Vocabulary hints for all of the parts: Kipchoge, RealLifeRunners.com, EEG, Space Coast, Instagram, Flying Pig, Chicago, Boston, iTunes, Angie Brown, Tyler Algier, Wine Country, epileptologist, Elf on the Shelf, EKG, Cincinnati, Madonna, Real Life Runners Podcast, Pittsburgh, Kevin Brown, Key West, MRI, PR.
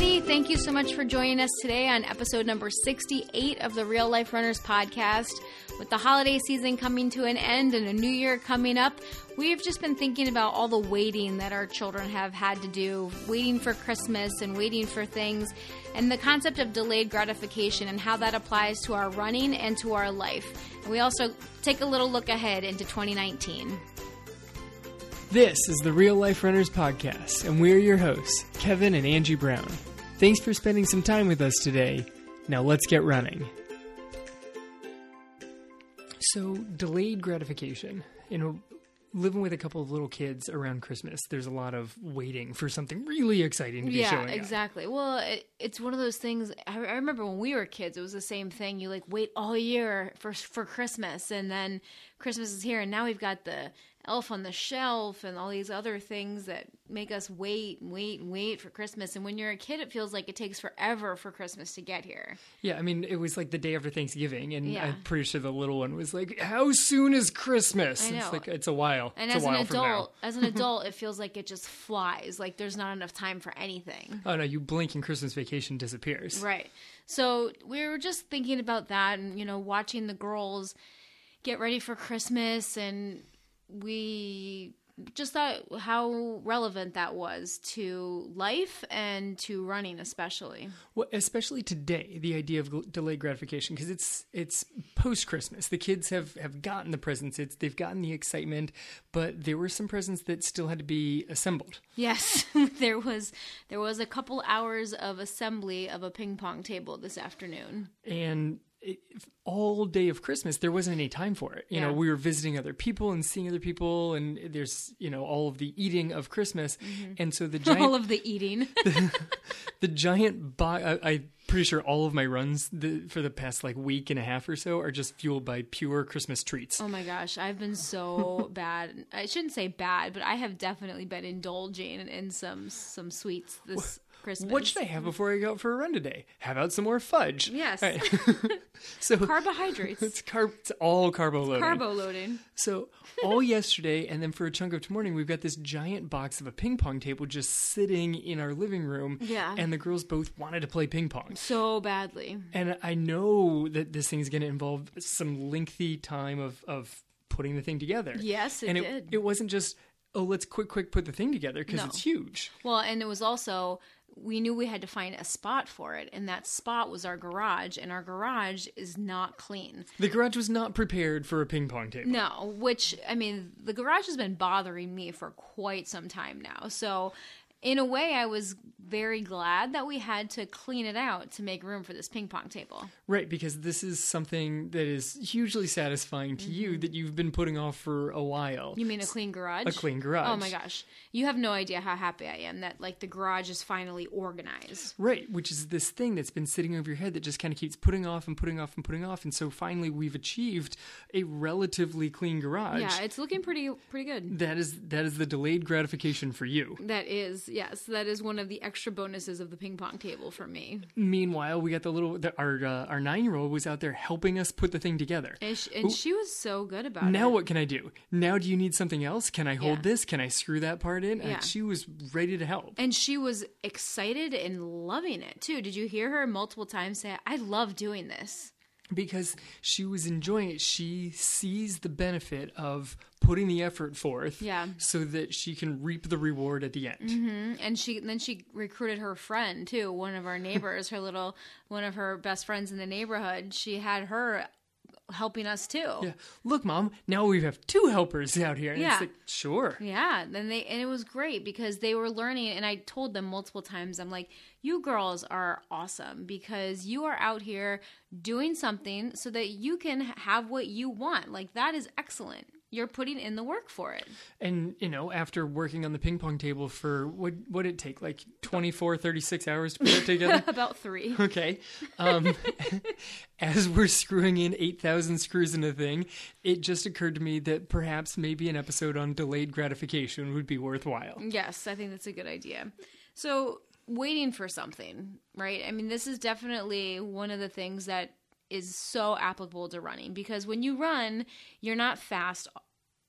everybody. Thank you so much for joining us today on episode number 68 of the Real Life Runners Podcast. With the holiday season coming to an end and a new year coming up, we've just been thinking about all the waiting that our children have had to do, waiting for Christmas and waiting for things, and the concept of delayed gratification and how that applies to our running and to our life. And we also take a little look ahead into 2019. This is the Real Life Runners Podcast, and we're your hosts, Kevin and Angie Brown. Thanks for spending some time with us today. Now let's get running. So, delayed gratification. You know, living with a couple of little kids around Christmas, there's a lot of waiting for something really exciting to be showing up. Yeah, exactly. Well, it's one of those things. I remember when we were kids, it was the same thing. You, like, wait all year for Christmas, and then Christmas is here, and now we've got the Elf on the Shelf and all these other things that make us wait and wait and wait for Christmas. And when you're a kid, it feels like it takes forever for Christmas to get here. Yeah, I mean, it was like the day after Thanksgiving, and yeah. I'm pretty sure the little one was like, how soon is Christmas? I know. It's like, it's a while. And it's as a while an adult, from now. As an adult, it feels like it just flies. Like there's not enough time for anything. Oh no, you blink and Christmas vacation disappears. Right. So we were just thinking about that and, you know, watching the girls get ready for Christmas, and we just thought how relevant that was to life and to running, especially. Well, especially today, the idea of delayed gratification, because it's post-Christmas. The kids have gotten the presents. They've gotten the excitement, but there were some presents that still had to be assembled. Yes, there was a couple hours of assembly of a ping pong table this afternoon. And all day of Christmas, there wasn't any time for it. You know, we were visiting other people and seeing other people, and there's, you know, all of the eating of Christmas. Mm-hmm. And so the giant... all of the eating. the giant... I'm pretty sure all of my runs for the past like week and a half or so are just fueled by pure Christmas treats. Oh my gosh. I've been so bad. I shouldn't say bad, but I have definitely been indulging in some sweets this Christmas. What should I have before I go out for a run today? Have out some more fudge. Yes. All right. So carbohydrates. It's all carbo loading. Carbo loading. So all yesterday, and then for a chunk of tomorrow, we've got this giant box of a ping pong table just sitting in our living room. Yeah. And the girls both wanted to play ping pong so badly. And I know that this thing's going to involve some lengthy time of putting the thing together. Yes, it did. And it wasn't just, oh, let's quick put the thing together, because it's huge. Well, and it was also... we knew we had to find a spot for it, and that spot was our garage, and our garage is not clean. The garage was not prepared for a ping pong table. No, which, I mean, the garage has been bothering me for quite some time now. So in a way, I was very glad that we had to clean it out to make room for this ping pong table. Right, because this is something that is hugely satisfying to you that you've been putting off for a while. You mean a clean garage? A clean garage. Oh my gosh. You have no idea how happy I am that like the garage is finally organized. Right, which is this thing that's been sitting over your head that just kind of keeps putting off and putting off and putting off. And so finally we've achieved a relatively clean garage. Yeah, it's looking pretty good. That is the delayed gratification for you. That is. Yes, that is one of the extra bonuses of the ping pong table for me. Meanwhile, we got our 9-year-old was out there helping us put the thing together. And she was so good about it. Now what can I do? Now do you need something else? Can I hold this? Can I screw that part in? Yeah. And she was ready to help. And she was excited and loving it too. Did you hear her multiple times say, I love doing this? Because she was enjoying it. She sees the benefit of putting the effort forth so that she can reap the reward at the end. Mm-hmm. And then she recruited her friend too, one of our neighbors, one of her best friends in the neighborhood. She had her helping us too. Yeah. Look, Mom, now we have two helpers out here. And it's like, sure. Yeah. And it was great because they were learning, and I told them multiple times, I'm like, you girls are awesome because you are out here doing something so that you can have what you want. Like, that is excellent. You're putting in the work for it. And, you know, after working on the ping pong table for, what did it take? Like 24, 36 hours to put it together? About 3. Okay. As we're screwing in 8,000 screws in a thing, it just occurred to me that perhaps maybe an episode on delayed gratification would be worthwhile. Yes, I think that's a good idea. So waiting for something, right? I mean, this is definitely one of the things that is so applicable to running, because when you run, you're not fast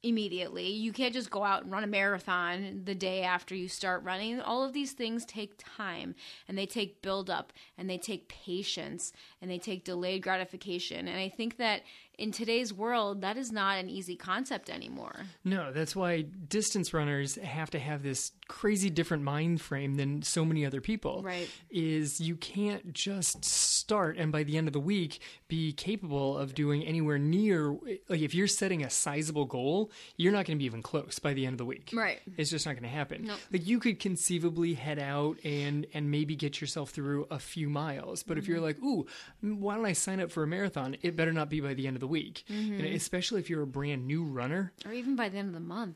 immediately. You can't just go out and run a marathon the day after you start running. All of these things take time, and they take build up, and they take patience, and they take delayed gratification. And I think that in today's world, that is not an easy concept anymore. No, that's why distance runners have to have this crazy different mind frame than so many other people. Right. Is you can't just start and by the end of the week be capable of doing anywhere near, like if you're setting a sizable goal, you're not going to be even close by the end of the week. Right. It's just not going to happen. Nope. Like you could conceivably head out and maybe get yourself through a few miles. But if you're like, ooh, why don't I sign up for a marathon? It better not be by the end of the week, and especially if you're a brand new runner, or even by the end of the month,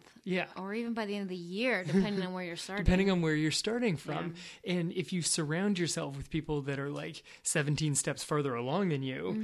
or even by the end of the year, depending on where you're starting. And if you surround yourself with people that are like 17 steps further along than you,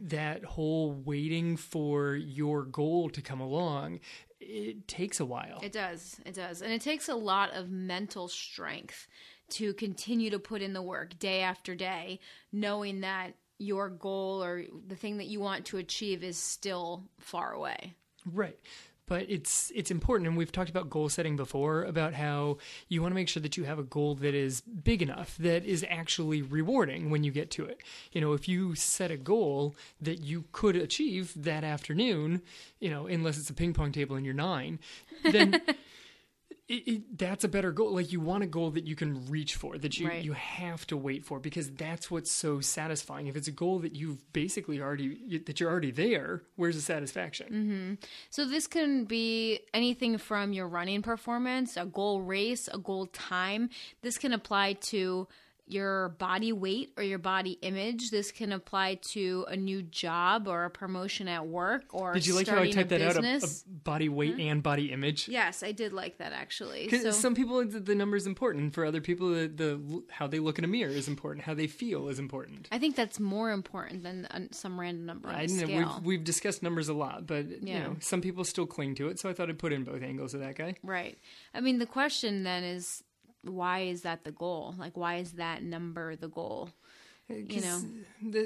that whole waiting for your goal to come along, it takes a while. It does, and it takes a lot of mental strength to continue to put in the work day after day, knowing that your goal or the thing that you want to achieve is still far away. Right. But it's important, and we've talked about goal setting before, about how you want to make sure that you have a goal that is big enough, that is actually rewarding when you get to it. You know, if you set a goal that you could achieve that afternoon, you know, unless it's a ping pong table and you're 9, then... that's a better goal. Like you want a goal that you can reach for, that you have to wait for, because that's what's so satisfying. If it's a goal that you've basically already, that you're already there, where's the satisfaction? So this can be anything from your running performance, a goal race, a goal time. This can apply to your body weight or your body image. This can apply to a new job or a promotion at work or starting a business. Did you like how I typed that out, a body weight and body image? Yes, I did like that actually. Because some people, the number is important. For other people, the how they look in a mirror is important. How they feel is important. I think that's more important than some random number on a scale. We've discussed numbers a lot, but you know, some people still cling to it. So I thought I'd put in both angles of that guy. Right. I mean, the question then is, why is that the goal? Like, why is that number the goal? You know,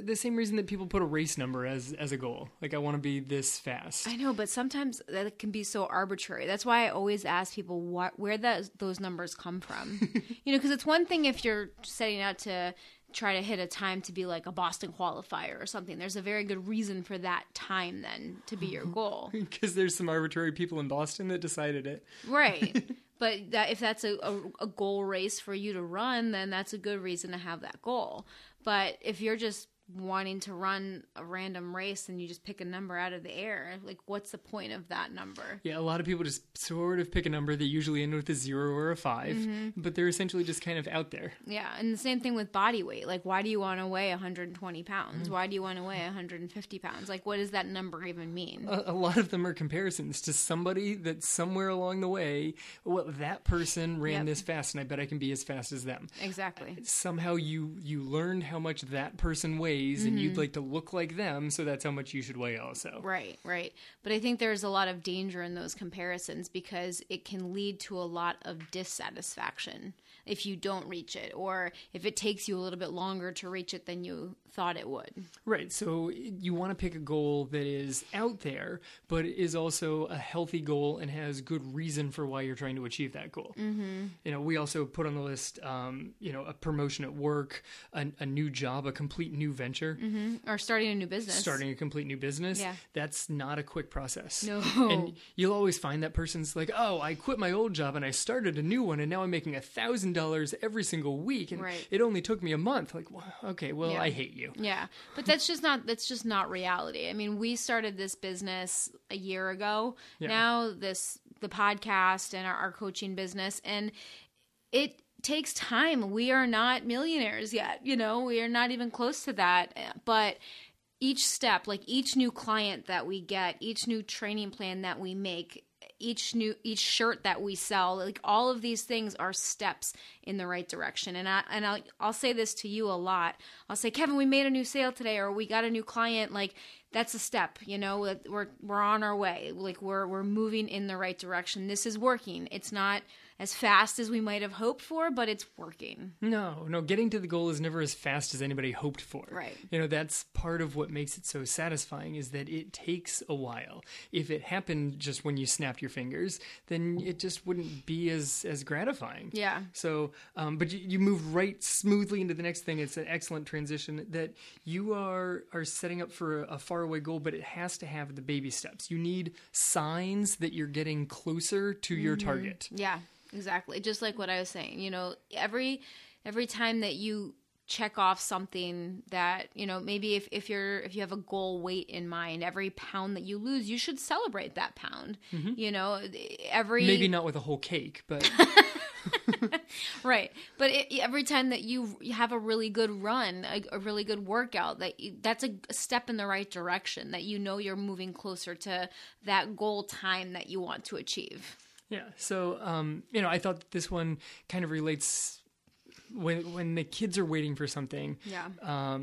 the same reason that people put a race number as a goal. Like, I want to be this fast. I know, but sometimes that can be so arbitrary. That's why I always ask people where those numbers come from. You know, because it's one thing if you're setting out to try to hit a time to be like a Boston qualifier or something. There's a very good reason for that time then to be your goal. Because there's some arbitrary people in Boston that decided it. Right. But if that's a goal race for you to run, then that's a good reason to have that goal. But if you're just wanting to run a random race and you just pick a number out of the air, like what's the point of that number? Yeah, a lot of people just sort of pick a number. They usually end with a 0 or a 5, but they're essentially just kind of out there. Yeah, and the same thing with body weight. Like, why do you want to weigh 120 pounds? Why do you want to weigh 150 pounds? Like, what does that number even mean? A lot of them are comparisons to somebody that somewhere along the way, well, that person ran this fast and I bet I can be as fast as them. Exactly. Somehow you learned how much that person weighs, and you'd like to look like them, so that's how much you should weigh also. Right. But I think there's a lot of danger in those comparisons because it can lead to a lot of dissatisfaction if you don't reach it, or if it takes you a little bit longer to reach it than you thought it would. Right. So you want to pick a goal that is out there, but is also a healthy goal and has good reason for why you're trying to achieve that goal. You know, we also put on the list, you know, a promotion at work, a new job, a complete new venture. Or starting a new business. Starting a complete new business. Yeah. That's not a quick process. No. And you'll always find that person's like, oh, I quit my old job and I started a new one and now I'm making $1,000 every single week and it only took me a month. Like, okay, well, I hate you. Yeah. But that's just not reality. I mean, we started this business a year ago. Now the podcast and our coaching business, and it takes time. We are not millionaires yet. You know, we are not even close to that. But each step, like each new client that we get, each new training plan that we make, each shirt that we sell, like all of these things are steps in the right direction. And I'll say this to you a lot. I'll say, Kevin, we made a new sale today, or we got a new client. Like, that's a step, you know, we're on our way. Like we're moving in the right direction. This is working. It's not as fast as we might have hoped for, but it's working. No, getting to the goal is never as fast as anybody hoped for. Right. You know, that's part of what makes it so satisfying is that it takes a while. If it happened just when you snapped your fingers, then it just wouldn't be as gratifying. Yeah. So, but you move right smoothly into the next thing. It's an excellent transition that you are setting up for a faraway goal, but it has to have the baby steps. You need signs that you're getting closer to your target. Yeah. Exactly. Just like what I was saying, you know, every time that you check off something that, you know, maybe if you have a goal weight in mind, every pound that you lose, you should celebrate that pound, you know, maybe not with a whole cake, but right. But every time that you have a really good run, a really good workout, that's a step in the right direction, that, you know, you're moving closer to that goal time that you want to achieve. Yeah. So, you know, I thought that this one kind of relates when the kids are waiting for something. Yeah.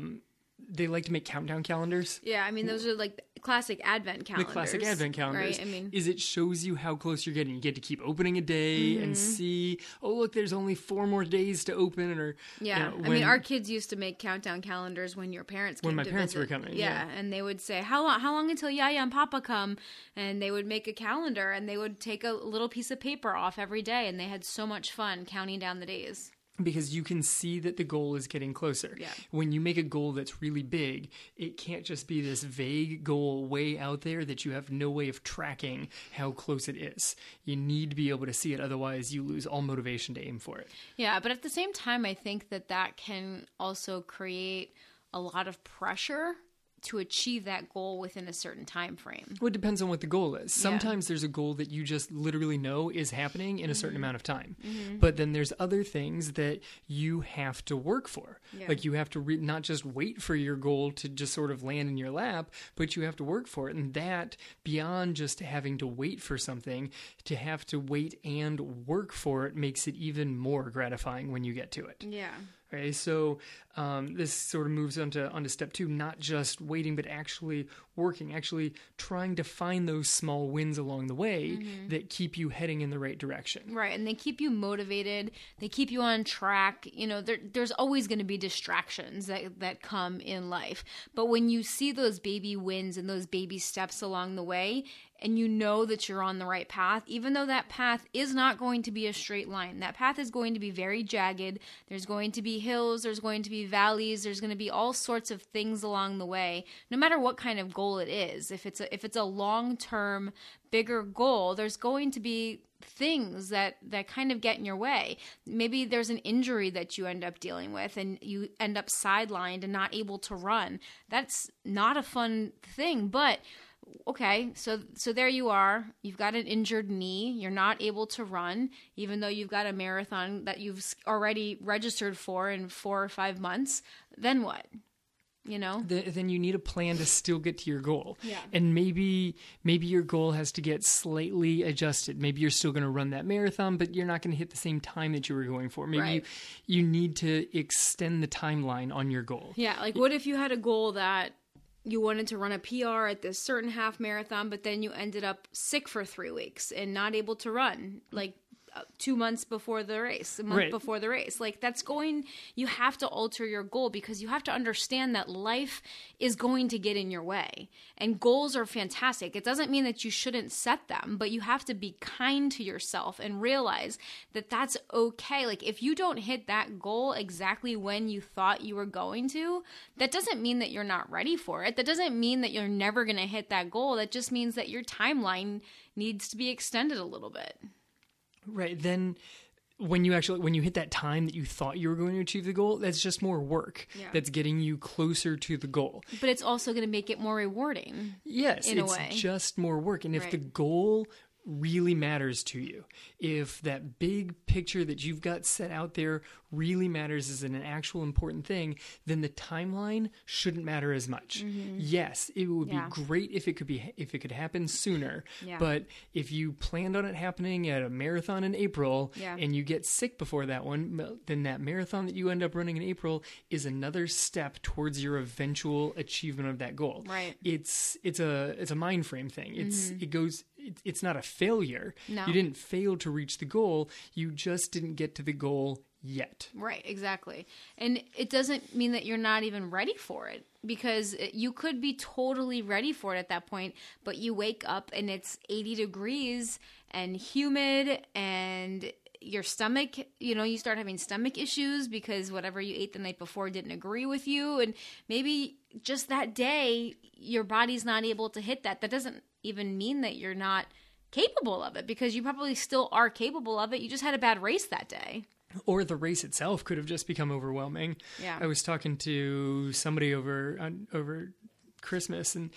They like to make countdown calendars. Yeah. I mean, those are like classic advent calendars. The classic advent calendars. Right? I mean, it shows you how close you're getting. You get to keep opening a day and see, oh, look, there's only 4 more days to open. Or yeah. You know, our kids used to make countdown calendars when your parents came to visit. When my parents were coming. Yeah. And they would say, how long until Yaya and Papa come? And they would make a calendar, and they would take a little piece of paper off every day. And they had so much fun counting down the days. Because you can see that the goal is getting closer. Yeah. When you make a goal that's really big, it can't just be this vague goal way out there that you have no way of tracking how close it is. You need to be able to see it. Otherwise, you lose all motivation to aim for it. Yeah, but at the same time, I think that can also create a lot of pressure to achieve that goal within a certain time frame. Well, it depends on what the goal is. Sometimes there's a goal that you just literally know is happening in a certain amount of time. But then there's other things that you have to work for. Yeah. Like you have to not just wait for your goal to just sort of land in your lap, but you have to work for it. And that, beyond just having to wait for something, to have to wait and work for it makes it even more gratifying when you get to it. Yeah. Okay, so this sort of moves onto step 2, not just waiting, but actually working, actually trying to find those small wins along the way that keep you heading in the right direction. Right, and they keep you motivated. They keep you on track. You know, there's always going to be distractions that come in life. But when you see those baby wins and those baby steps along the way, and you know that you're on the right path, even though that path is not going to be a straight line. That path is going to be very jagged. There's going to be hills. There's going to be valleys. There's going to be all sorts of things along the way, no matter what kind of goal it is. If it's a long-term, bigger goal, there's going to be things that kind of get in your way. Maybe there's an injury that you end up dealing with and you end up sidelined and not able to run. That's not a fun thing, but okay, so there you are. You've got an injured knee. You're not able to run, even though you've got a marathon that you've already registered for in 4 or 5 months. Then what? You know? Then you need a plan to still get to your goal. Yeah. And maybe your goal has to get slightly adjusted. Maybe you're still going to run that marathon, but you're not going to hit the same time that you were going for. Maybe you need to extend the timeline on your goal. Yeah, like what if you had a goal that you wanted to run a PR at this certain half marathon, but then you ended up sick for 3 weeks and not able to run, like 2 months before the race, a month before the race. Like you have to alter your goal because you have to understand that life is going to get in your way. And goals are fantastic. It doesn't mean that you shouldn't set them, but you have to be kind to yourself and realize that that's okay. Like if you don't hit that goal exactly when you thought you were going to, that doesn't mean that you're not ready for it. That doesn't mean that you're never going to hit that goal. That just means that your timeline needs to be extended a little bit. Right. Then when you hit that time that you thought you were going to achieve the goal, that's just more work. Yeah. That's getting you closer to the goal. But it's also going to make it more rewarding. Yes. It's just more work. And if the goal really matters to you, if that big picture that you've got set out there really matters as an actual important thing, then the timeline shouldn't matter as much. Mm-hmm. Yes, it would be great if it could happen sooner. Yeah. But if you planned on it happening at a marathon in April and you get sick before that one, then that marathon that you end up running in April is another step towards your eventual achievement of that goal. Right. It's a mind frame thing. It's not a failure. No. You didn't fail to reach the goal. You just didn't get to the goal yet. Right, exactly. And it doesn't mean that you're not even ready for it, because you could be totally ready for it at that point, but you wake up and it's 80 degrees and humid and your stomach, you start having stomach issues because whatever you ate the night before didn't agree with you. And maybe just that day, your body's not able to hit that. That doesn't even mean that you're not capable of it, because you probably still are capable of it. You just had a bad race that day. Or the race itself could have just become overwhelming. Yeah. I was talking to somebody over Christmas, and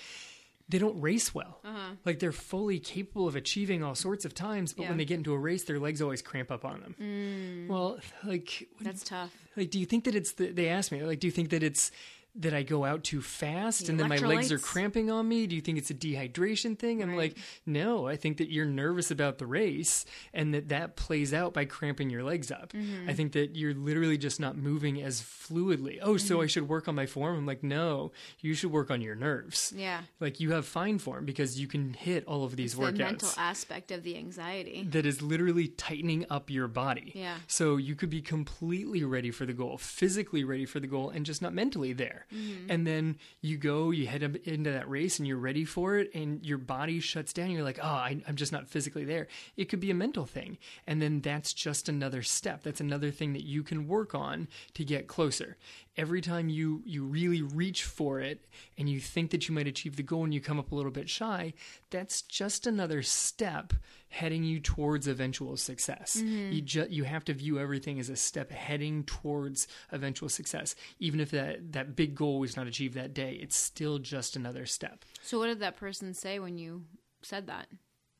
they don't race well. Uh-huh. Like, they're fully capable of achieving all sorts of times, but when they get into a race, their legs always cramp up on them. Mm. Well, like... That's tough. Like, do you think that it's... They asked me, like, do you think that it's... that I go out too fast and then my legs are cramping on me? Do you think it's a dehydration thing? I'm like, no, I think that you're nervous about the race and that plays out by cramping your legs up. Mm-hmm. I think that you're literally just not moving as fluidly. Oh, so I should work on my form? I'm like, no, you should work on your nerves. Yeah. Like, you have fine form because you can hit all of these workouts. The mental aspect of the anxiety. That is literally tightening up your body. Yeah. So you could be completely ready for the goal, physically ready for the goal, and just not mentally there. Mm-hmm. And then you head up into that race and you're ready for it and your body shuts down. You're like, oh, I'm just not physically there. It could be a mental thing. And then that's just another step. That's another thing that you can work on to get closer. Every time you really reach for it and you think that you might achieve the goal and you come up a little bit shy, that's just another step heading you towards eventual success. Mm-hmm. You have to view everything as a step heading towards eventual success. Even if that big goal was not achieved that day, it's still just another step. So what did that person say when you said that?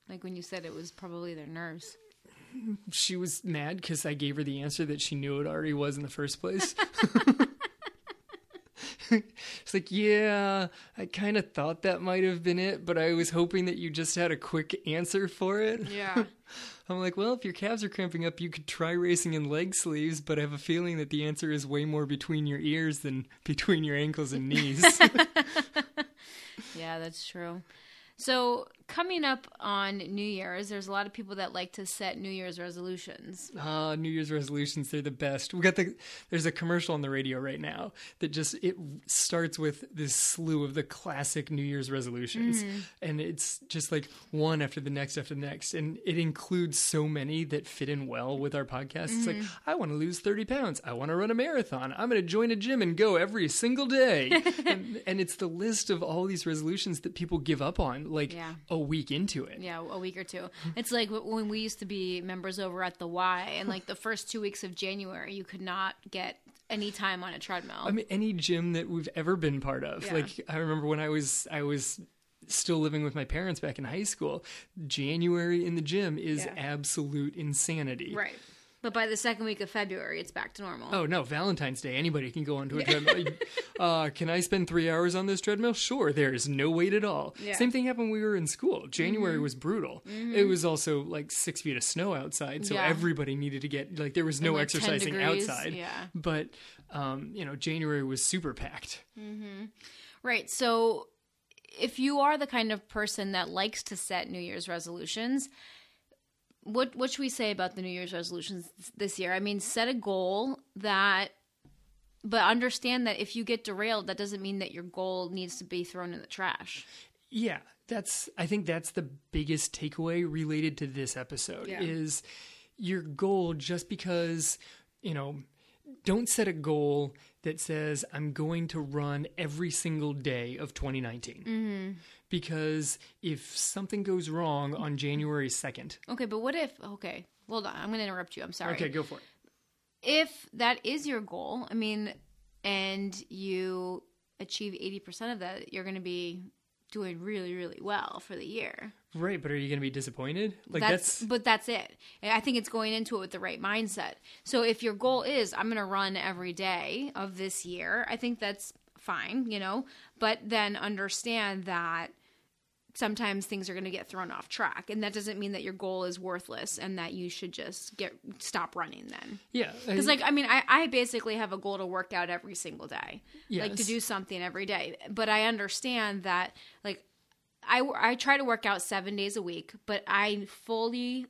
Like, when you said it was probably their nerves? She was mad because I gave her the answer that she knew it already was in the first place. It's like, yeah, I kind of thought that might have been it, but I was hoping that you just had a quick answer for it. Yeah. I'm like, well, if your calves are cramping up, you could try racing in leg sleeves, but I have a feeling that the answer is way more between your ears than between your ankles and knees. Yeah, that's true. So coming up on New Year's, there's a lot of people that like to set New Year's resolutions. New Year's resolutions, they're the best. There's a commercial on the radio right now that it starts with this slew of the classic New Year's resolutions. Mm-hmm. And it's just like one after the next after the next. And it includes so many that fit in well with our podcast. Mm-hmm. It's like, I want to lose 30 pounds. I want to run a marathon. I'm going to join a gym and go every single day. and it's the list of all these resolutions that people give up on. Like a week into it. Yeah, a week or two. It's like when we used to be members over at the Y, and like the first 2 weeks of January, you could not get any time on a treadmill. I mean, any gym that we've ever been part of. Yeah. Like, I remember when I was still living with my parents back in high school, January in the gym is absolute insanity. Right. But by the second week of February, it's back to normal. Oh, no. Valentine's Day. Anybody can go onto a treadmill. Can I spend 3 hours on this treadmill? Sure. There is no weight at all. Yeah. Same thing happened when we were in school. January was brutal. Mm-hmm. It was also like 6 feet of snow outside. So everybody needed to get, like, there was no exercising outside. Yeah. But, January was super packed. Mm-hmm. Right. So if you are the kind of person that likes to set New Year's resolutions, what should we say about the New Year's resolutions this year? I mean, set a goal but understand that if you get derailed, that doesn't mean that your goal needs to be thrown in the trash. Yeah, I think that's the biggest takeaway related to this episode is your goal, just because, don't set a goal that says, I'm going to run every single day of 2019. Mm-hmm. Because if something goes wrong on January 2nd... Okay, but what if... Okay, hold on. I'm going to interrupt you. I'm sorry. Okay, go for it. If that is your goal, and you achieve 80% of that, you're going to be doing really, really well for the year. Right, but are you going to be disappointed? Like But that's it. I think it's going into it with the right mindset. So if your goal is, I'm going to run every day of this year, I think that's fine, you know, but then understand that sometimes things are going to get thrown off track, and that doesn't mean that your goal is worthless and that you should just stop running then. Yeah. Because I basically have a goal to work out every single day, yes. Like to do something every day. But I understand that like I try to work out 7 days a week, but I fully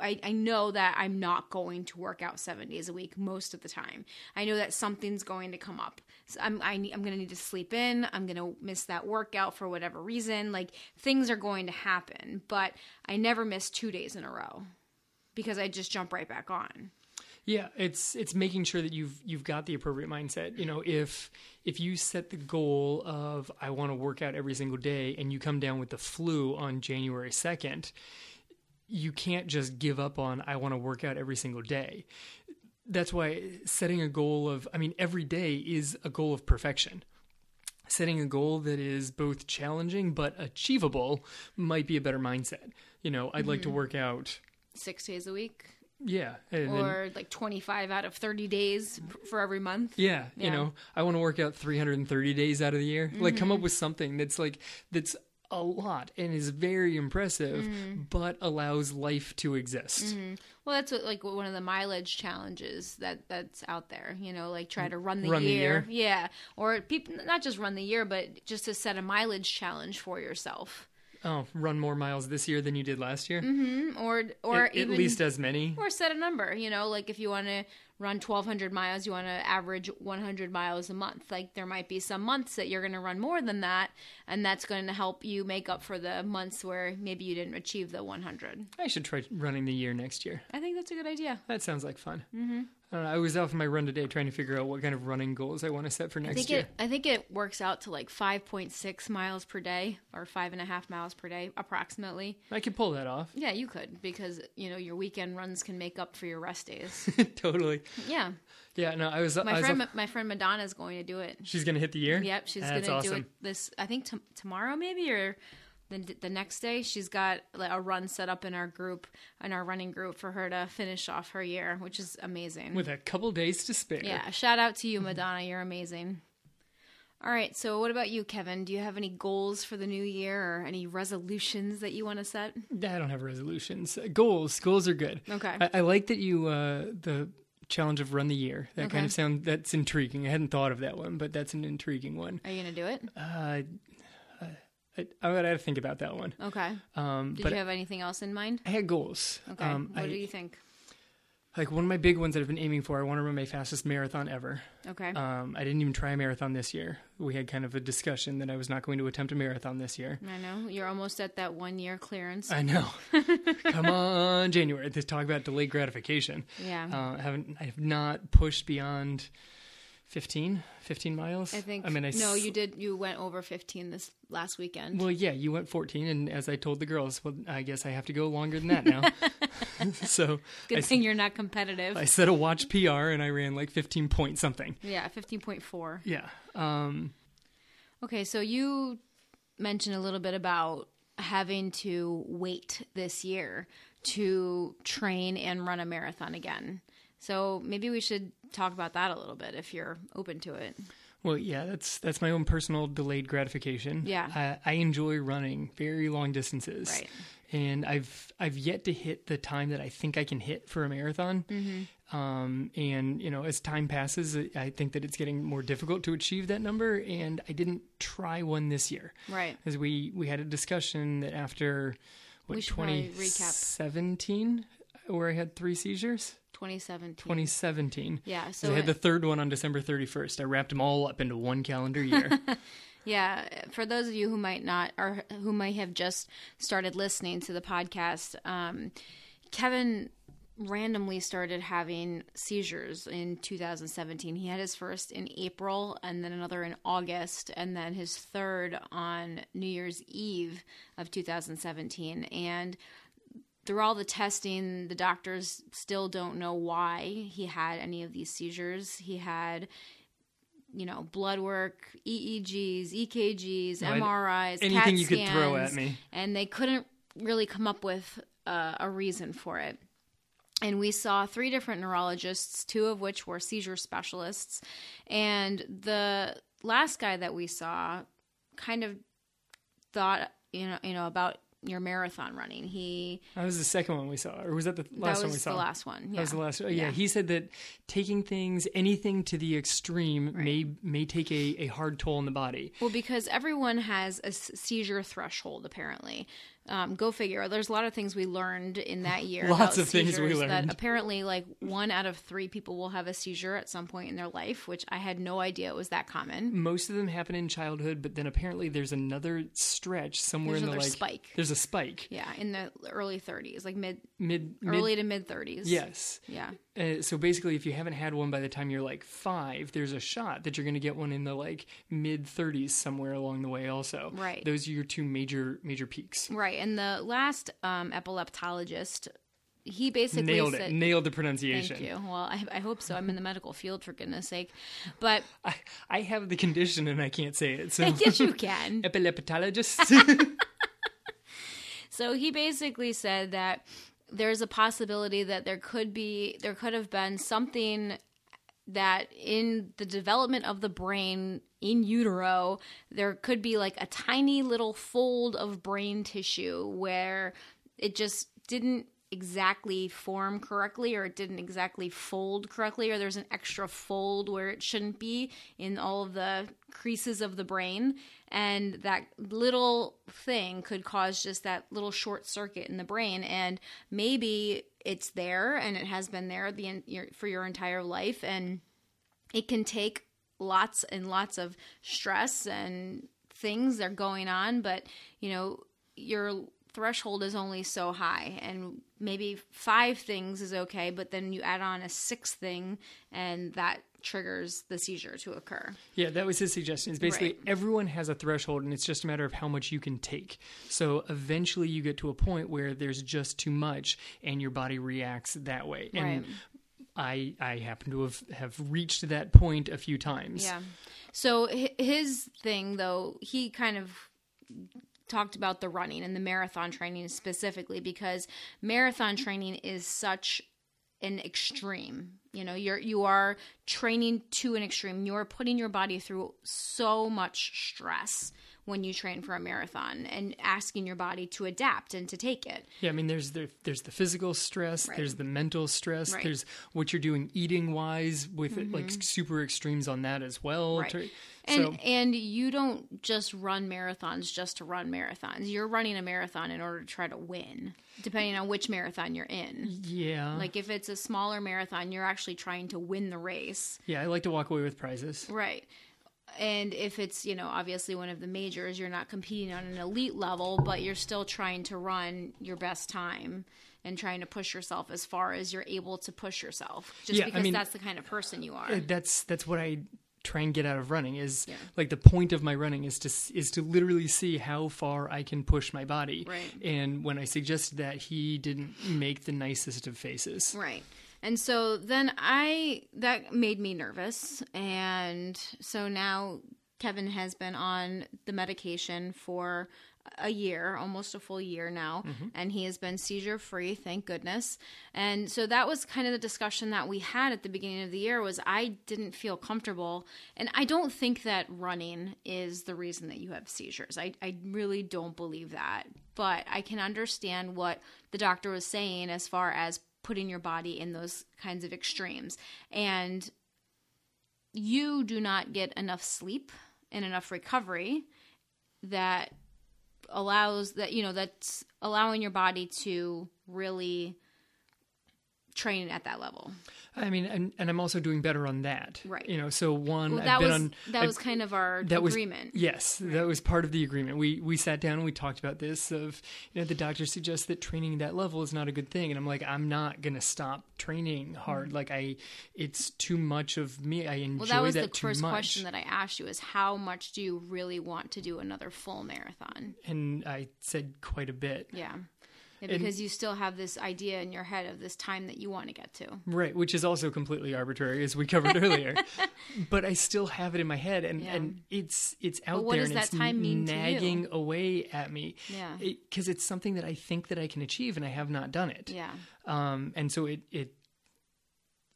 I know that I'm not going to work out 7 days a week most of the time. I know that something's going to come up. So I'm going to need to sleep in. I'm going to miss that workout for whatever reason. Like things are going to happen, but I never miss 2 days in a row because I just jump right back on. Yeah, it's making sure that you've got the appropriate mindset. You know, if you set the goal of I want to work out every single day and you come down with the flu on January 2nd, you can't just give up on, I want to work out every single day. That's why setting a goal of, every day is a goal of perfection. Setting a goal that is both challenging but achievable might be a better mindset. You know, I'd like to work out 6 days a week. Yeah. Or 25 out of 30 days for every month. Yeah. You know, I want to work out 330 days out of the year. Mm-hmm. Like come up with something that's a lot and is very impressive, but allows life to exist. Mm-hmm. Well, that's one of the mileage challenges that's out there, you know, like try to run the year. Yeah. Or people, not just run the year, but just to set a mileage challenge for yourself. Oh, run more miles this year than you did last year? Mm-hmm. Or even, at least as many. Or set a number, you know, like if you want to run 1,200 miles, you want to average 100 miles a month. Like there might be some months that you're going to run more than that, and that's going to help you make up for the months where maybe you didn't achieve the 100. I should try running the year next year. I think that's a good idea. That sounds like fun. Mm-hmm. I was off my run today trying to figure out what kind of running goals I want to set for next year. I think it works out to 5.6 miles per day or 5.5 miles per day approximately. I could pull that off. Yeah, you could because, you know, your weekend runs can make up for your rest days. Totally. Yeah. Yeah, no, my friend Madonna is going to do it. She's going to hit the year? Yep, she's going to do it this, I think tomorrow maybe or the next day. She's got a run set up in our running group for her to finish off her year, which is amazing. With a couple days to spare. Yeah. Shout out to you, Madonna. You're amazing. All right. So what about you, Kevin? Do you have any goals for the new year or any resolutions that you want to set? I don't have resolutions. Goals are good. Okay. I like that you, the challenge of run the year. That kind of sound, that's intriguing. I hadn't thought of that one, but that's an intriguing one. Are you going to do it? I would have to think about that one. Okay. Did you have anything else in mind? I had goals. Okay. What do you think? One of my big ones that I've been aiming for, I want to run my fastest marathon ever. Okay. I didn't even try a marathon this year. We had kind of a discussion that I was not going to attempt a marathon this year. I know. You're almost at that 1 year clearance. I know. Come on, January. Let's talk about delayed gratification. Yeah. I have not pushed beyond 15 miles. I think. No, you did. You went over 15 this last weekend. Well, yeah, you went 14, and as I told the girls, well, I guess I have to go longer than that now. So good thing you're not competitive. I set a watch PR, and I ran 15 point something. Yeah, 15.4. Yeah. Okay, so you mentioned a little bit about having to wait this year to train and run a marathon again. So maybe we should talk about that a little bit if you're open to it. Well, yeah, that's my own personal delayed gratification. Yeah. I enjoy running very long distances. Right. And I've yet to hit the time that I think I can hit for a marathon. Mm-hmm. And, you know, as time passes, I think that it's getting more difficult to achieve that number. And I didn't try one this year. Right. Because we had a discussion that after, 2017, where I had three seizures. 2017. Yeah. So I had the third one on December 31st. I wrapped them all up into one calendar year. Yeah. For those of you who might not, or who might have just started listening to the podcast, Kevin randomly started having seizures in 2017. He had his first in April and then another in August and then his third on New Year's Eve of 2017. And through all the testing, the doctors still don't know why he had any of these seizures. He had you know, blood work, EEGs, EKGs, MRIs, anything CAT scans, you could throw at me. And they couldn't really come up with a reason for it. And we saw three different neurologists, two of which were seizure specialists. And the last guy that we saw kind of thought, you know, about your marathon running. That was the second one we saw, or was that the last one we saw? That was the last one. Yeah. That was the last one. Yeah. He said that taking things, anything to the extreme, right, may take a hard toll on the body. Well, because everyone has a seizure threshold, apparently. Go figure. There's a lot of things we learned in that year. Lots of things we learned. That apparently, like, 1 out of 3 people will have a seizure at some point in their life, which I had no idea was that common. Most of them happen in childhood, but then apparently there's another stretch somewhere in the like spike. There's a spike. Yeah, in the early 30s, like early to mid 30s. Yes. Yeah. So basically, if you haven't had one by the time you're like 5, there's a shot that you're going to get one in the like mid 30s somewhere along the way also. Right. Those are your two major peaks. Right. And the last epileptologist, he basically nailed it. Nailed the pronunciation. Thank you. Well, I hope so. I'm in the medical field, for goodness sake. But I have the condition and I can't say it. So. Yes, you can. Epileptologist. So he basically said that there's a possibility that there could have been something that in the development of the brain in utero, there could be like a tiny little fold of brain tissue where it just didn't exactly form correctly, or it didn't exactly fold correctly, or there's an extra fold where it shouldn't be in all of the creases of the brain, and that little thing could cause just that little short circuit in the brain. And maybe it's there, and it has been there for your entire life, and it can take lots and lots of stress and things that are going on, but you know, your threshold is only so high, and maybe 5 things is okay, but then you add on a 6th thing and that triggers the seizure to occur. Yeah, that was his suggestion. It's basically Everyone has a threshold, and it's just a matter of how much you can take. So eventually you get to a point where there's just too much and your body reacts that way. And I happen to have reached that point a few times. Yeah. So his thing, though, he kind of talked about the running and the marathon training specifically, because marathon training is such an extreme. You know, you are training to an extreme. You're putting your body through so much stress when you train for a marathon, and asking your body to adapt and to take it. Yeah, I mean, there's the physical stress, there's the mental stress, there's what you're doing eating-wise with like super extremes on that as well. Right. And you don't just run marathons just to run marathons. You're running a marathon in order to try to win, depending on which marathon you're in. Yeah. Like if it's a smaller marathon, you're actually trying to win the race. Yeah, I like to walk away with prizes. Right. And if it's, you know, obviously one of the majors, you're not competing on an elite level, but you're still trying to run your best time and trying to push yourself as far as you're able to push yourself. Just because that's the kind of person you are. That's what I try and get out of running is like the point of my running is to literally see how far I can push my body. Right. And when I suggested that, he didn't make the nicest of faces. Right. And so then that made me nervous, and so now Kevin has been on the medication for a year, almost a full year now, and he has been seizure-free, thank goodness. And so that was kind of the discussion that we had at the beginning of the year, was I didn't feel comfortable, and I don't think that running is the reason that you have seizures. I really don't believe that, but I can understand what the doctor was saying as far as putting your body in those kinds of extremes. And you do not get enough sleep and enough recovery that's allowing your body to really train at that level. I mean, and I'm also doing better on that. Right. You know, so that was kind of our agreement. That was part of the agreement. We sat down and we talked about this of, you know, the doctor suggests that training that level is not a good thing. And I'm like, I'm not going to stop training hard. Mm-hmm. Like it's too much of me. I enjoy that too much. Well, that was the first question that I asked you is how much do you really want to do another full marathon? And I said quite a bit. Yeah. Yeah, because you still have this idea in your head of this time that you want to get to. Right, which is also completely arbitrary, as we covered earlier. But I still have it in my head, and it's out there, and it's nagging away at me. Yeah, because it's something that I think that I can achieve, and I have not done it. Yeah, and so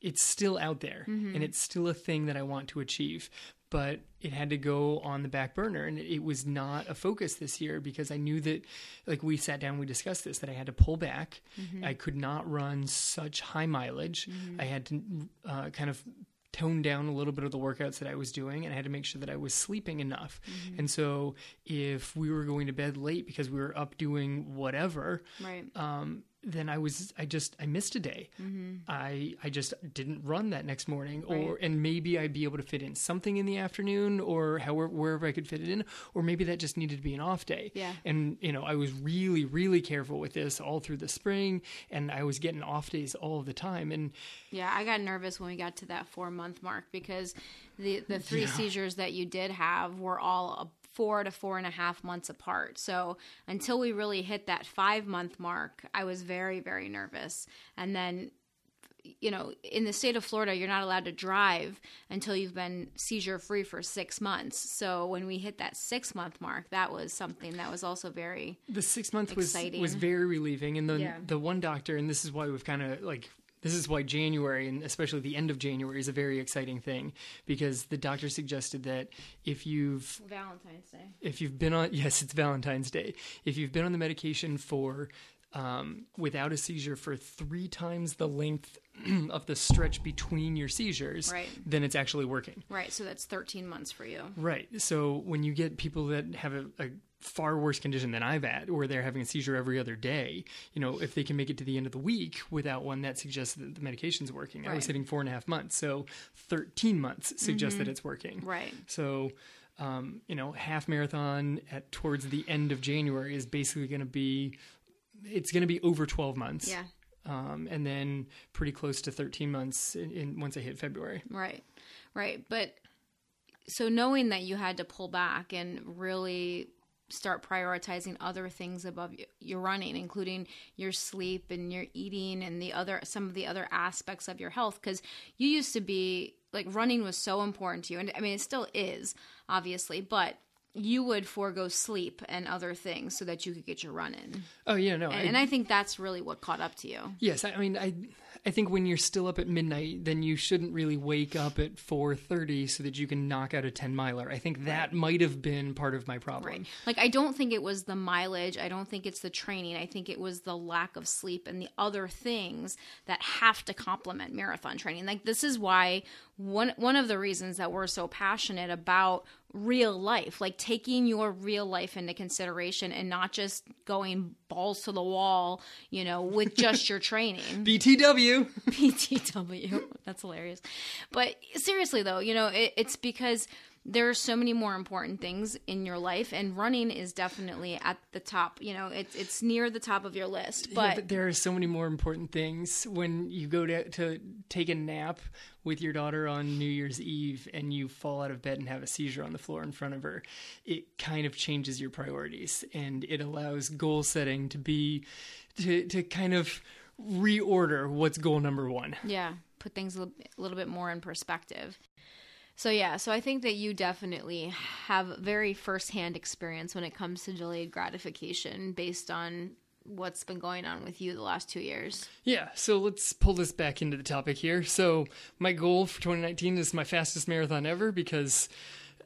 it's still out there, and it's still a thing that I want to achieve. But it had to go on the back burner, and it was not a focus this year because I knew that, like we sat down, we discussed this, that I had to pull back. Mm-hmm. I could not run such high mileage. Mm-hmm. I had to kind of tone down a little bit of the workouts that I was doing, and I had to make sure that I was sleeping enough. Mm-hmm. And so if we were going to bed late because we were up doing whatever, right. Then I missed a day. Mm-hmm. I just didn't run that next morning, or, right. and maybe I'd be able to fit in something in the afternoon, or wherever I could fit it in, or maybe that just needed to be an off day. Yeah. And, I was really, really careful with this all through the spring, and I was getting off days all the time. And yeah, I got nervous when we got to that 4-month mark because the three seizures that you did have were all 4 to 4.5 months apart. So until we really hit that 5-month mark, I was very, very nervous. And then, in the state of Florida, you're not allowed to drive until you've been seizure free for 6 months. So when we hit that 6-month mark, that was something that was also very exciting. The 6 months was very relieving. And then the one doctor, and this is why we've kind of this is why January, and especially the end of January, is a very exciting thing, because the doctor suggested that it's Valentine's Day. If you've been on the medication for without a seizure for 3 times the length of the stretch between your seizures, right. then it's actually working. Right. So that's 13 months for you. Right. So when you get people that have a far worse condition than I've had, or they're having a seizure every other day, if they can make it to the end of the week without one, that suggests that the medication's working. Right. I was hitting 4.5 months. So 13 months suggests that it's working. Right. So, half marathon towards the end of January is basically going to be, it's going to be over 12 months. Yeah. And then pretty close to 13 months once I hit February. Right. Right. But so knowing that you had to pull back and really start prioritizing other things above your running, including your sleep and your eating and some of the other aspects of your health. Because you used to be running was so important to you. And I mean, it still is, obviously, but you would forego sleep and other things so that you could get your run in. Oh, yeah, no. And I think that's really what caught up to you. Yes. I mean, I think when you're still up at midnight, then you shouldn't really wake up at 4:30 so that you can knock out a 10-miler. I think that might have been part of my problem. Right. I don't think it was the mileage. I don't think it's the training. I think it was the lack of sleep and the other things that have to complement marathon training. This is why one of the reasons that we're so passionate about real life, taking your real life into consideration and not just going balls to the wall, with just your training. BTW. That's hilarious. But seriously though, it's because there are so many more important things in your life, and running is definitely at the top. It's near the top of your list. But, but there are so many more important things. When you go to take a nap with your daughter on New Year's Eve and you fall out of bed and have a seizure on the floor in front of her, it kind of changes your priorities, and it allows goal setting to be to kind of reorder what's goal number one. Yeah, put things a little bit more in perspective. So so I think that you definitely have very firsthand experience when it comes to delayed gratification based on what's been going on with you the last 2 years. Yeah, so let's pull this back into the topic here. So my goal for 2019 is my fastest marathon ever, because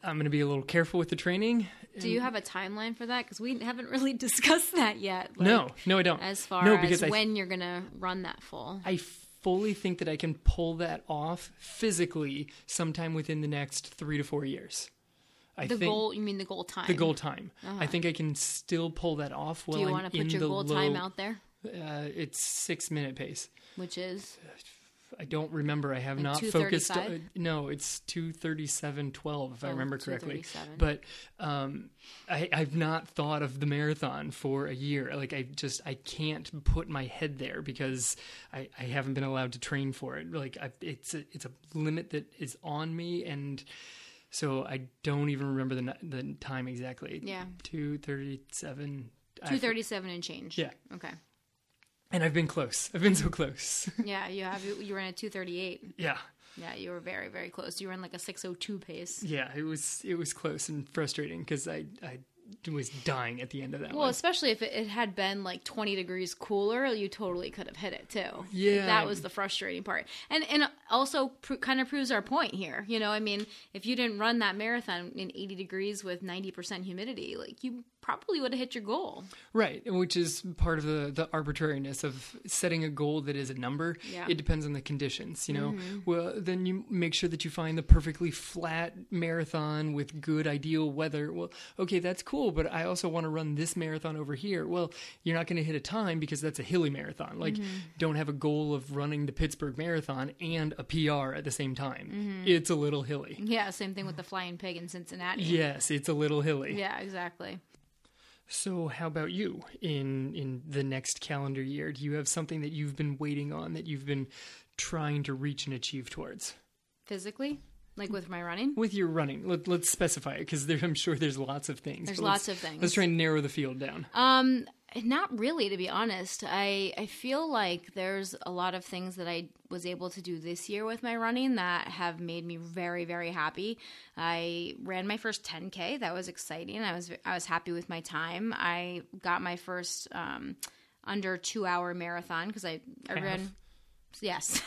I'm going to be a little careful with the training. Do you have a timeline for that? Because we haven't really discussed that yet. No, I don't. As far as when you're going to run that full. I fully think that I can pull that off physically sometime within the next 3 to 4 years. You mean the goal time? The goal time. Uh-huh. I think I can still pull that off. Do you want to put your goal time out there? It's 6-minute pace. Which is? I don't remember. I have not focused. No, it's 2:37:12, if I remember correctly. But I've not thought of the marathon for a year. I can't put my head there because I haven't been allowed to train for it. It's a limit that is on me, and so I don't even remember the time exactly. Yeah, 2:37 and change. Yeah. Okay. And I've been close. I've been so close. Yeah, you have. You were in a 2:38. Yeah. Yeah, you were very, very close. You were in like a 6:02 pace. Yeah, it was close and frustrating because I was dying at the end of that. Well, especially if it had been like 20 degrees cooler, you totally could have hit it too. Yeah. Like that was the frustrating part. And also kind of proves our point here. You know, I mean, if you didn't run that marathon in 80 degrees with 90% humidity, like you probably would have hit your goal. Right. Which is part of the arbitrariness of setting a goal that is a number. Yeah. It depends on the conditions, you know. Mm-hmm. Well, then you make sure that you find the perfectly flat marathon with good ideal weather. Well, okay, that's cool, but I also want to run this marathon over here. Well, you're not going to hit a time because that's a hilly marathon. Like, mm-hmm. Don't have a goal of running the Pittsburgh Marathon and a PR at the same time. Mm-hmm. It's a little hilly. Yeah, same thing with the Flying Pig in Cincinnati. Yes, it's a little hilly. Yeah, exactly. So how about you in the next calendar year? Do you have something that you've been waiting on that you've been trying to reach and achieve towards? Physically? Like with my running? With your running. Let's specify it because I'm sure there's lots of things. There's lots of things. Let's try and narrow the field down. Not really, to be honest. I feel like there's a lot of things that I was able to do this year with my running that have made me very, very happy. I ran my first 10K. That was exciting. I was happy with my time. I got my first under 2-hour marathon because I ran. Yes.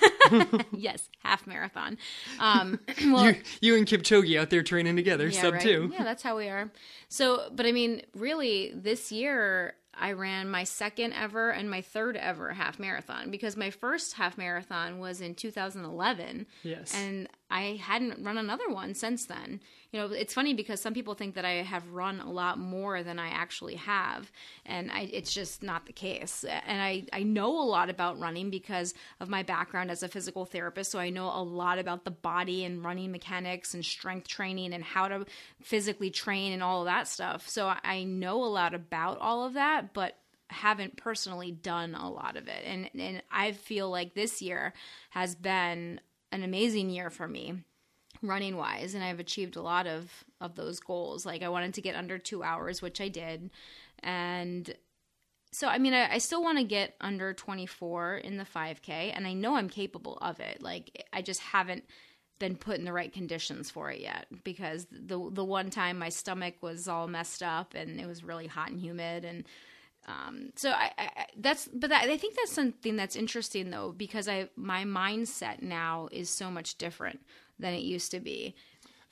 Yes. Half marathon. Well, you and Kipchoge out there training together. Yeah, sub right? 2. Yeah, that's how we are. So, but I mean, really this year I ran my second ever and my third ever half marathon because my first half marathon was in 2011. Yes. And I hadn't run another one since then. You know, it's funny because some people think that I have run a lot more than I actually have, and it's just not the case. And I know a lot about running because of my background as a physical therapist, so I know a lot about the body and running mechanics and strength training and how to physically train and all of that stuff. So I know a lot about all of that, but haven't personally done a lot of it. And I feel like this year has been an amazing year for me, running wise, and I've achieved a lot of those goals. Like I wanted to get under 2 hours, which I did. And so, I mean, I still want to get under 24 in the 5K, and I know I'm capable of it. Like I just haven't been put in the right conditions for it yet because the one time my stomach was all messed up and it was really hot and humid. And I think that's something that's interesting though, because my mindset now is so much different than it used to be.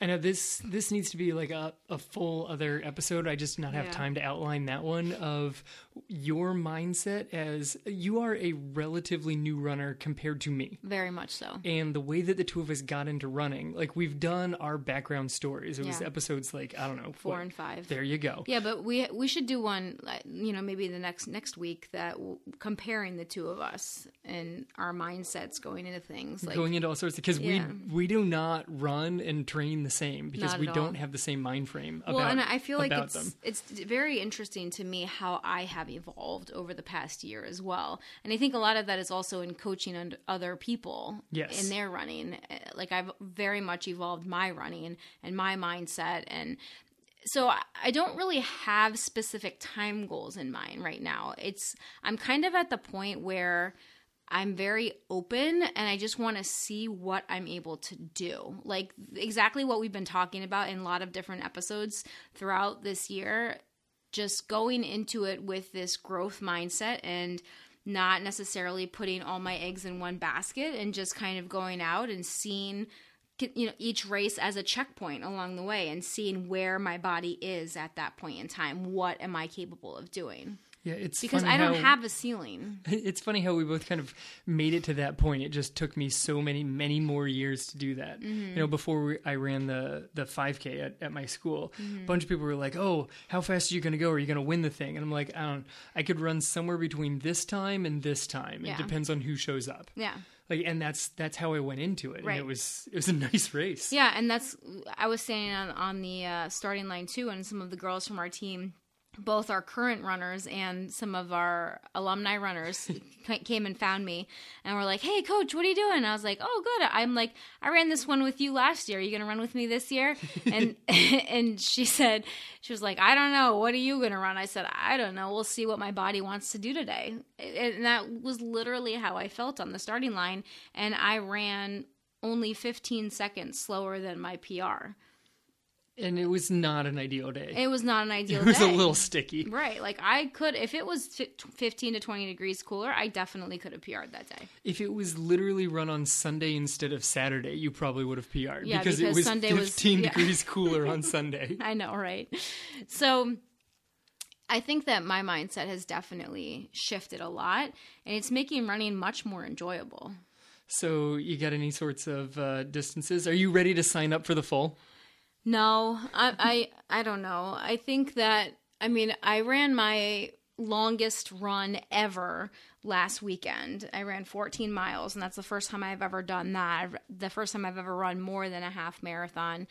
I know this needs to be like a full other episode. I just not have time to outline that one of your mindset, as you are a relatively new runner compared to me. Very much so. And the way that the two of us got into running, like we've done our background stories. It was episodes like, I don't know. 4 and 5. There you go. Yeah, but we should do one, you know, maybe the next week that comparing the two of us and our mindsets going into things. Like, going into all sorts of, because we do not run and train the same because we don't have the same mind frame about them. Well, and I feel like it's very interesting to me how I have evolved over the past year as well. And I think a lot of that is also in coaching other people in their running. Like I've very much evolved my running and my mindset. And so I don't really have specific time goals in mind right now. I'm kind of at the point where I'm very open and I just want to see what I'm able to do. Like exactly what we've been talking about in a lot of different episodes throughout this year. Just going into it with this growth mindset and not necessarily putting all my eggs in one basket, and just kind of going out and seeing, you know, each race as a checkpoint along the way and seeing where my body is at that point in time. What am I capable of doing? Yeah, it's because I don't have a ceiling. It's funny how we both kind of made it to that point. It just took me so many more years to do that. Mm-hmm. You know, before I ran the 5K at my school, mm-hmm. a bunch of people were like, "Oh, how fast are you going to go? Are you going to win the thing?" And I'm like, I could run somewhere between this time and this time. It depends on who shows up. Yeah. Like, and that's how I went into it. Right. And it was a nice race. Yeah, and I was standing on the starting line too, and some of the girls from our team both our current runners and some of our alumni runners came and found me and were like, hey, coach, what are you doing? And I was like, oh, good. I'm like, I ran this one with you last year. Are you going to run with me this year? And and she said, she was like, I don't know. What are you going to run? I said, I don't know. We'll see what my body wants to do today. And that was literally how I felt on the starting line. And I ran only 15 seconds slower than my PR. And it was not an ideal day. It was not an ideal day. It was a little sticky. Right. Like I could, if it was 15 to 20 degrees cooler, I definitely could have PR'd that day. If it was literally run on Sunday instead of Saturday, you probably would have PR'd. Yeah, because it was Sunday 15 degrees cooler on Sunday. I know, right? So I think that my mindset has definitely shifted a lot, and it's making running much more enjoyable. So you got any sorts of distances? Are you ready to sign up for the full? No, I don't know. I think that, I mean, I ran my longest run ever last weekend. I ran 14 miles, and that's the first time I've ever done that. The first time I've ever run more than a half marathon.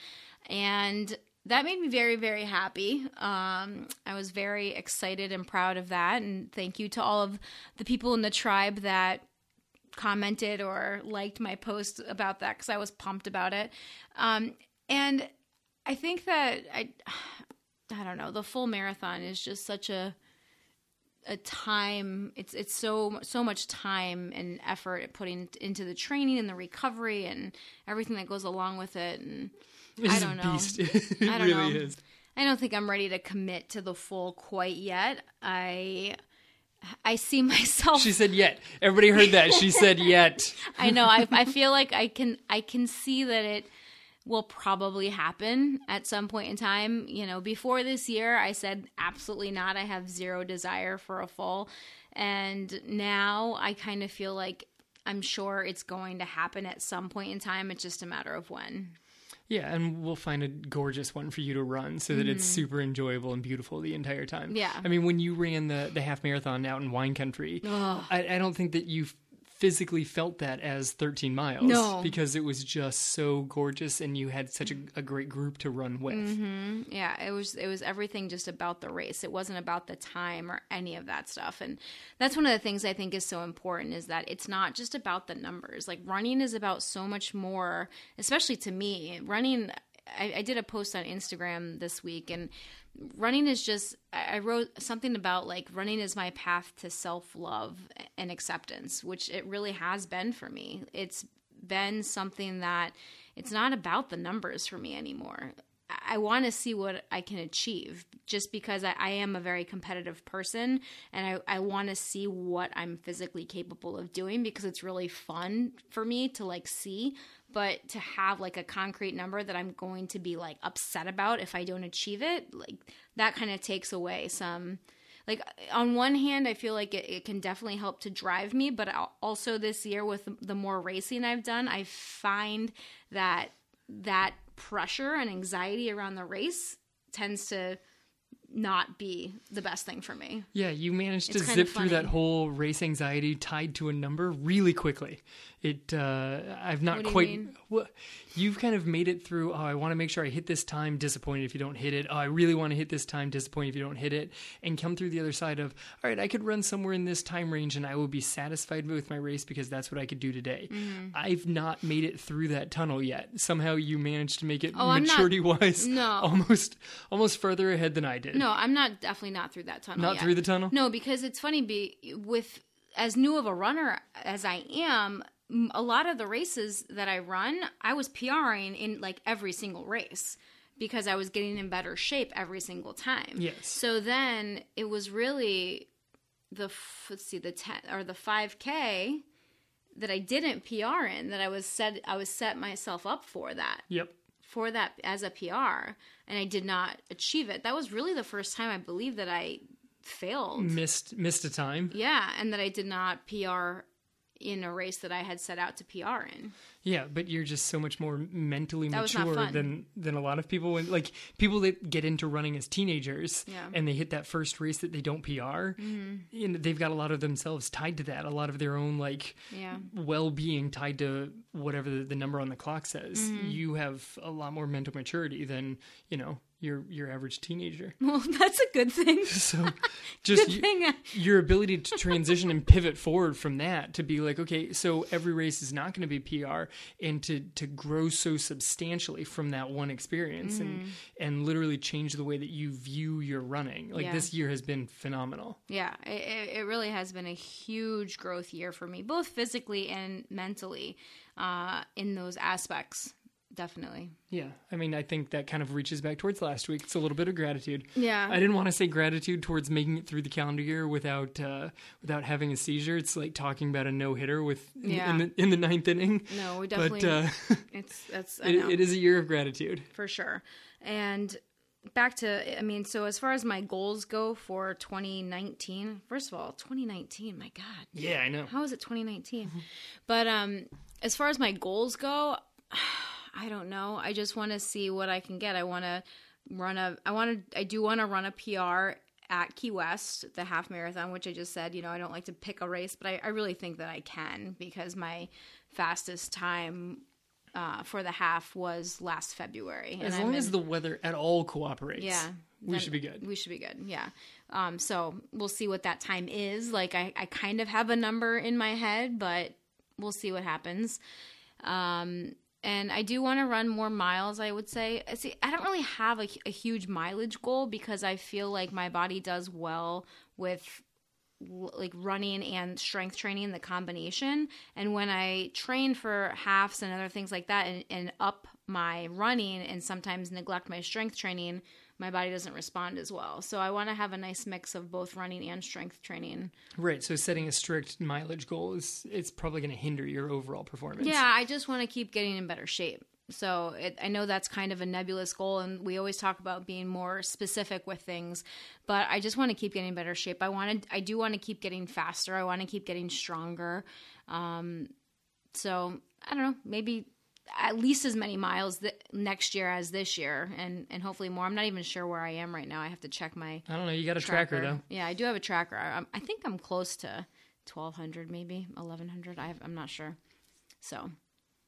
And that made me very, very happy. I was very excited and proud of that. And thank you to all of the people in the tribe that commented or liked my post about that because I was pumped about it. And I think that, I don't know, the full marathon is just such a time, it's so much time and effort putting into the training and the recovery and everything that goes along with it. And it's I don't know. Beast. I don't really know. Is. I don't think I'm ready to commit to the full quite yet. I see myself. She said yet. Everybody heard that. She said yet. I know. I feel like I can see that it will probably happen at some point in time. You know, before this year, I said, absolutely not. I have zero desire for a full. And now I kind of feel like I'm sure it's going to happen at some point in time. It's just a matter of when. Yeah, and we'll find a gorgeous one for you to run so that it's super enjoyable and beautiful the entire time. Yeah. I mean, when you ran the half marathon out in Wine Country, I don't think that you've physically felt that as 13 miles because it was just so gorgeous and you had such a great group to run with. Mm-hmm. Yeah, it was everything just about the race. It wasn't about the time or any of that stuff. And that's one of the things I think is so important is that it's not just about the numbers. Like running is about so much more, especially to me. Running, I did a post on Instagram this week and running is just, I wrote something about like running is my path to self-love and acceptance, which it really has been for me. It's been something that it's not about the numbers for me anymore. I want to see what I can achieve just because I am a very competitive person and I want to see what I'm physically capable of doing because it's really fun for me to like see, but to have like a concrete number that I'm going to be like upset about if I don't achieve it, like that kind of takes away some, like on one hand, I feel like it can definitely help to drive me, but also this year with the more racing I've done, I find that that pressure and anxiety around the race tends to not be the best thing for me. Yeah, you managed to zip through that whole race anxiety tied to a number really quickly. I've not quite. You've kind of made it through. Oh, I want to make sure I hit this time. Disappointed if you don't hit it. Oh, I really want to hit this time. Disappointed if you don't hit it. And come through the other side of, all right, I could run somewhere in this time range and I will be satisfied with my race because that's what I could do today. Mm-hmm. I've not made it through that tunnel yet. Somehow you managed to make it maturity-wise. Almost further ahead than I did. No, I'm definitely not through that tunnel. Not yet. Through the tunnel? No, because it's funny, with as new of a runner as I am, a lot of the races that I run, I was PRing in like every single race because I was getting in better shape every single time. Yes. So then it was really the 10 or the 5K that I didn't PR in that I was set myself up for that. Yep. For that as a PR, and I did not achieve it. That was really the first time I believe that I failed. Missed a time. Yeah, and that I did not PR in a race that I had set out to PR in. Yeah, but you're just so much more mentally mature than a lot of people. Like people that get into running as teenagers and they hit that first race that they don't PR, and they've got a lot of themselves tied to that, a lot of their own like well-being tied to whatever the number on the clock says. You have a lot more mental maturity than, you know, your average teenager. Well, that's a good thing. So just your ability to transition and pivot forward from that to be like, okay, so every race is not going to be PR, and to grow so substantially from that one experience and literally change the way that you view your running. Like this year has been phenomenal. Yeah, it really has been a huge growth year for me, both physically and mentally, in those aspects. Definitely. Yeah. I mean, I think that kind of reaches back towards last week. It's a little bit of gratitude. Yeah. I didn't want to say gratitude towards making it through the calendar year without having a seizure. It's like talking about a no-hitter in the ninth inning. No, we definitely. But it is a year of gratitude. For sure. And back to, I mean, so as far as my goals go for 2019, first of all, 2019, my God. Yeah, I know. How is it 2019? Mm-hmm. But as far as my goals go, I don't know. I just want to see what I can get. I do want to run a PR at Key West, the half marathon, which I just said, I don't like to pick a race, but I really think that I can, because my fastest time for the half was last February. As long as the weather at all cooperates. Yeah. We should be good. We should be good. Yeah. So we'll see what that time is. Like I kind of have a number in my head, but we'll see what happens. And I do want to run more miles, I would say. See, I don't really have a huge mileage goal, because I feel like my body does well with like running and strength training, the combination. And when I train for halves and other things like that and up my running and sometimes neglect my strength training, my body doesn't respond as well. So I want to have a nice mix of both running and strength training. Right. So setting a strict mileage goal it's probably going to hinder your overall performance. Yeah. I just want to keep getting in better shape. So I know that's kind of a nebulous goal, and we always talk about being more specific with things, but I just want to keep getting in better shape. I do want to keep getting faster. I want to keep getting stronger. So I don't know, maybe at least as many miles next year as this year, and hopefully more. I'm not even sure where I am right now. I have to check my, I don't know. You got a tracker though. Yeah, I do have a tracker. I think I'm close to 1,200, maybe 1,100. I'm not sure. So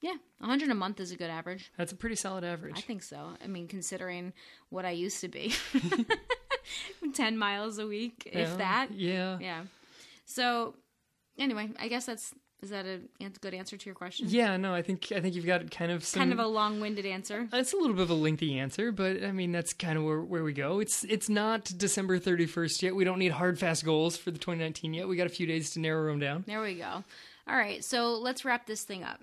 yeah, 100 a month is a good average. That's a pretty solid average. I think so. I mean, considering what I used to be, 10 miles a week, if that. Yeah. Yeah. So anyway, I guess is that a good answer to your question? Yeah, no, I think you've got kind of a long-winded answer. It's a little bit of a lengthy answer, but I mean, that's kind of where we go. It's not December 31st yet. We don't need hard, fast goals for the 2019 yet. We got a few days to narrow them down. There we go. All right. So let's wrap this thing up.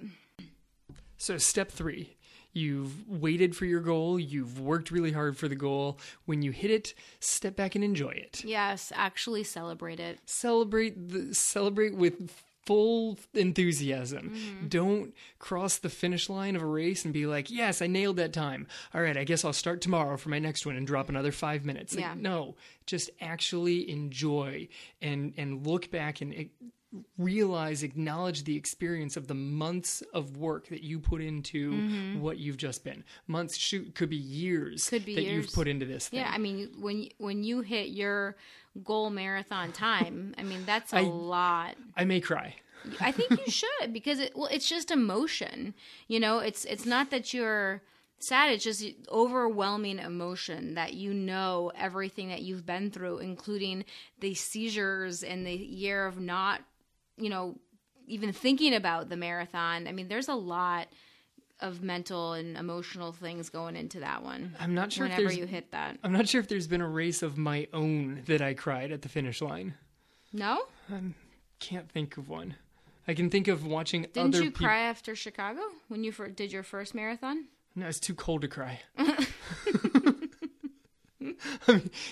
So step 3, you've waited for your goal. You've worked really hard for the goal. When you hit it, step back and enjoy it. Yes, actually celebrate it. Celebrate with full enthusiasm. Mm-hmm. Don't cross the finish line of a race and be like, yes, I nailed that time. All right, I guess I'll start tomorrow for my next one and drop another 5 minutes. Yeah. Like, no, just actually enjoy and look back and acknowledge the experience of the months of work that you put into what you've just been. Months, could be years you've put into this thing. Yeah, I mean, when you hit your goal marathon time, I mean, that's a lot. I may cry. I think you should, because it's just emotion. It's not that you're sad, it's just overwhelming emotion that everything that you've been through, including the seizures and the year of not even thinking about the marathon. I mean, there's a lot of mental and emotional things going into that one. I'm not sure whenever you hit that. I'm not sure if there's been a race of my own that I cried at the finish line. No? I can't think of one. I can think of watching other people. Didn't you cry after Chicago when you did your first marathon? No, it's too cold to cry. I mean,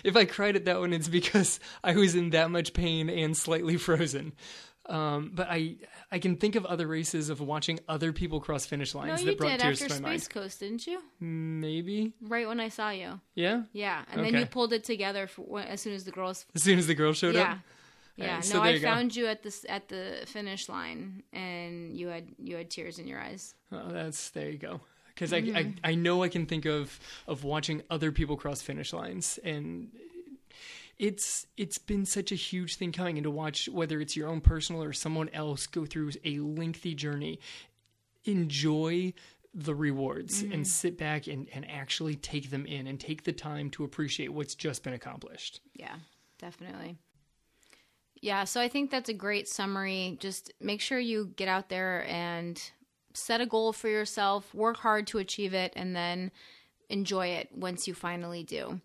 if I cried at that one, it's because I was in that much pain and slightly frozen. But I can think of other races of watching other people cross finish lines that brought tears to my mind. No, you did after Space Coast, didn't you? Maybe. Right when I saw you. Yeah? Yeah. And then you pulled it together as soon as the girls showed up? Yeah. Yeah. Right, so I found you at the finish line, and you had tears in your eyes. Oh, there you go. Because I know I can think of watching other people cross finish lines, and it's been such a huge thing coming, and to watch whether it's your own personal or someone else go through a lengthy journey, enjoy the rewards mm-hmm. and sit back and actually take them in and take the time to appreciate what's just been accomplished. Yeah, definitely. Yeah, so I think that's a great summary. Just make sure you get out there and set a goal for yourself, work hard to achieve it, and then enjoy it once you finally do.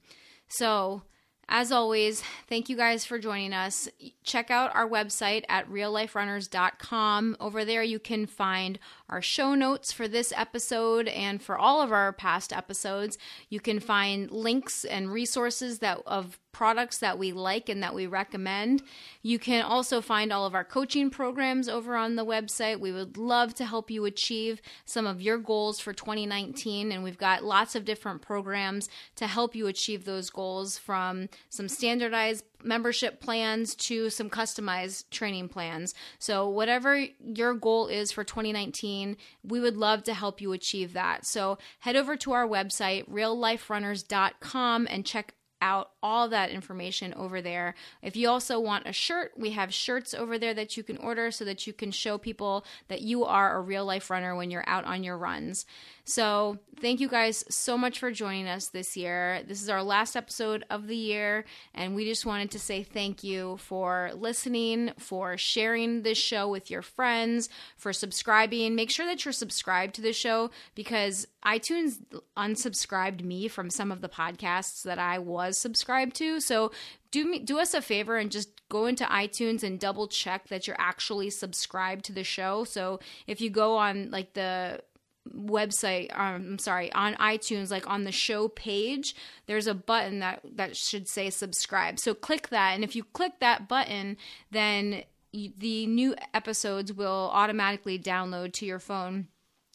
So as always, thank you guys for joining us. Check out our website at RealLifeRunners.com. Over there, you can find our show notes for this episode and for all of our past episodes. You can find links and resources of products that we like and that we recommend. You can also find all of our coaching programs over on the website. We would love to help you achieve some of your goals for 2019, and we've got lots of different programs to help you achieve those goals, from some standardized membership plans to some customized training plans. So whatever your goal is for 2019, we would love to help you achieve that. So head over to our website, realliferunners.com, and check out all that information over there. If you also want a shirt, we have shirts over there that you can order so that you can show people that you are a real life runner when you're out on your runs. So thank you guys so much for joining us this year. This is our last episode of the year, and we just wanted to say thank you for listening, for sharing this show with your friends, for subscribing. Make sure that you're subscribed to the show, because iTunes unsubscribed me from some of the podcasts that I was subscribed to. So do us a favor and just go into iTunes and double check that you're actually subscribed to the show. So if you go on like the website, on iTunes, like on the show page, there's a button that should say subscribe. So click that. And if you click that button, then the new episodes will automatically download to your phone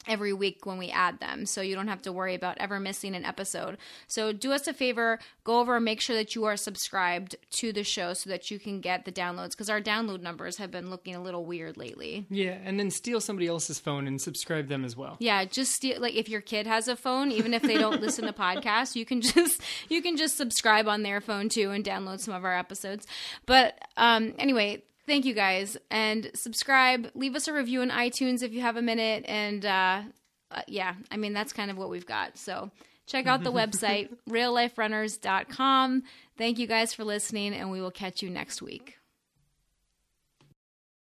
every week when we add them, so you don't have to worry about ever missing an episode. So do us a favor, go over and make sure that you are subscribed to the show so that you can get the downloads, because our download numbers have been looking a little weird lately. Yeah, and then steal somebody else's phone and subscribe them as well. Yeah, just steal, like if your kid has a phone, even if they don't listen to podcasts, you can just subscribe on their phone too and download some of our episodes. But anyway, thank you guys, and subscribe, leave us a review on iTunes if you have a minute, and that's kind of what we've got. So check out the website, realliferunners.com. Thank you guys for listening, and we will catch you next week.